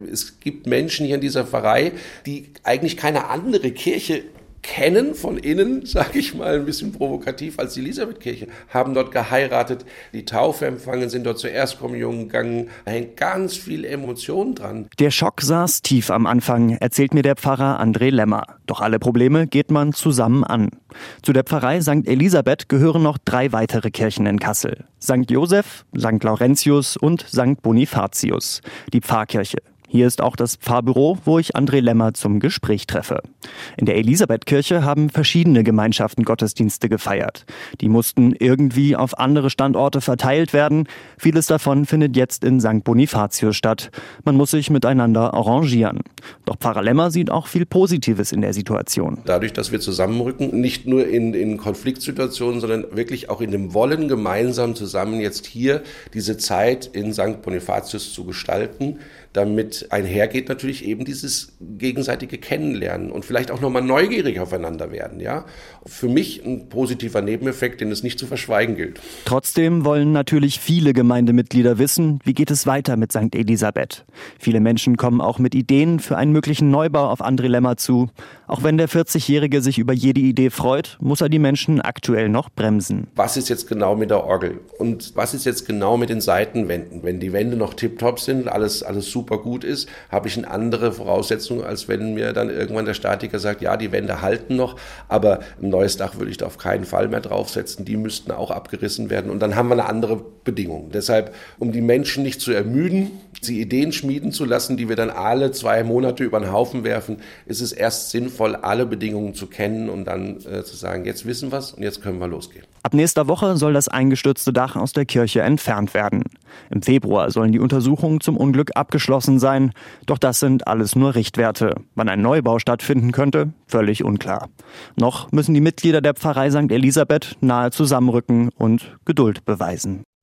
Es gibt Menschen hier in dieser Pfarrei, die eigentlich keine andere Kirche kennen von innen, sage ich mal ein bisschen provokativ, als die Elisabethkirche, haben dort geheiratet, die Taufe empfangen, sind dort zur Erstkommunion gegangen. Da hängt ganz viel Emotion dran. Der Schock saß tief am Anfang, erzählt mir der Pfarrer André Lämmer. Doch alle Probleme geht man zusammen an. Zu der Pfarrei St. Elisabeth gehören noch 3 weitere Kirchen in Kassel. St. Josef, St. Laurentius und St. Bonifatius, die Pfarrkirche. Hier ist auch das Pfarrbüro, wo ich André Lämmer zum Gespräch treffe. In der Elisabethkirche haben verschiedene Gemeinschaften Gottesdienste gefeiert. Die mussten irgendwie auf andere Standorte verteilt werden. Vieles davon findet jetzt in St. Bonifatius statt. Man muss sich miteinander arrangieren. Doch Pfarrer Lämmer sieht auch viel Positives in der Situation. Dadurch, dass wir zusammenrücken, nicht nur in Konfliktsituationen, sondern wirklich auch in dem Wollen, gemeinsam zusammen jetzt hier diese Zeit in St. Bonifatius zu gestalten, damit einhergeht natürlich eben dieses gegenseitige Kennenlernen und vielleicht auch nochmal neugierig aufeinander werden. Ja? Für mich ein positiver Nebeneffekt, den es nicht zu verschweigen gilt. Trotzdem wollen natürlich viele Gemeindemitglieder wissen, wie geht es weiter mit St. Elisabeth. Viele Menschen kommen auch mit Ideen für einen möglichen Neubau auf André Lämmer zu. Auch wenn der 40-Jährige sich über jede Idee freut, muss er die Menschen aktuell noch bremsen. Was ist jetzt genau mit der Orgel? Und was ist jetzt genau mit den Seitenwänden? Wenn die Wände noch tiptop sind, alles super gut ist, habe ich eine andere Voraussetzung, als wenn mir dann irgendwann der Statiker sagt, ja, die Wände halten noch, aber ein neues Dach würde ich da auf keinen Fall mehr draufsetzen, die müssten auch abgerissen werden und dann haben wir eine andere Bedingung. Deshalb, um die Menschen nicht zu ermüden, sie Ideen schmieden zu lassen, die wir dann alle 2 Monate über den Haufen werfen, ist es erst sinnvoll, alle Bedingungen zu kennen und dann zu sagen, jetzt wissen wir es und jetzt können wir losgehen. Ab nächster Woche soll das eingestürzte Dach aus der Kirche entfernt werden. Im Februar sollen die Untersuchungen zum Unglück abgeschlossen sein. Doch das sind alles nur Richtwerte. Wann ein Neubau stattfinden könnte, völlig unklar. Noch müssen die Mitglieder der Pfarrei St. Elisabeth nahe zusammenrücken und Geduld beweisen.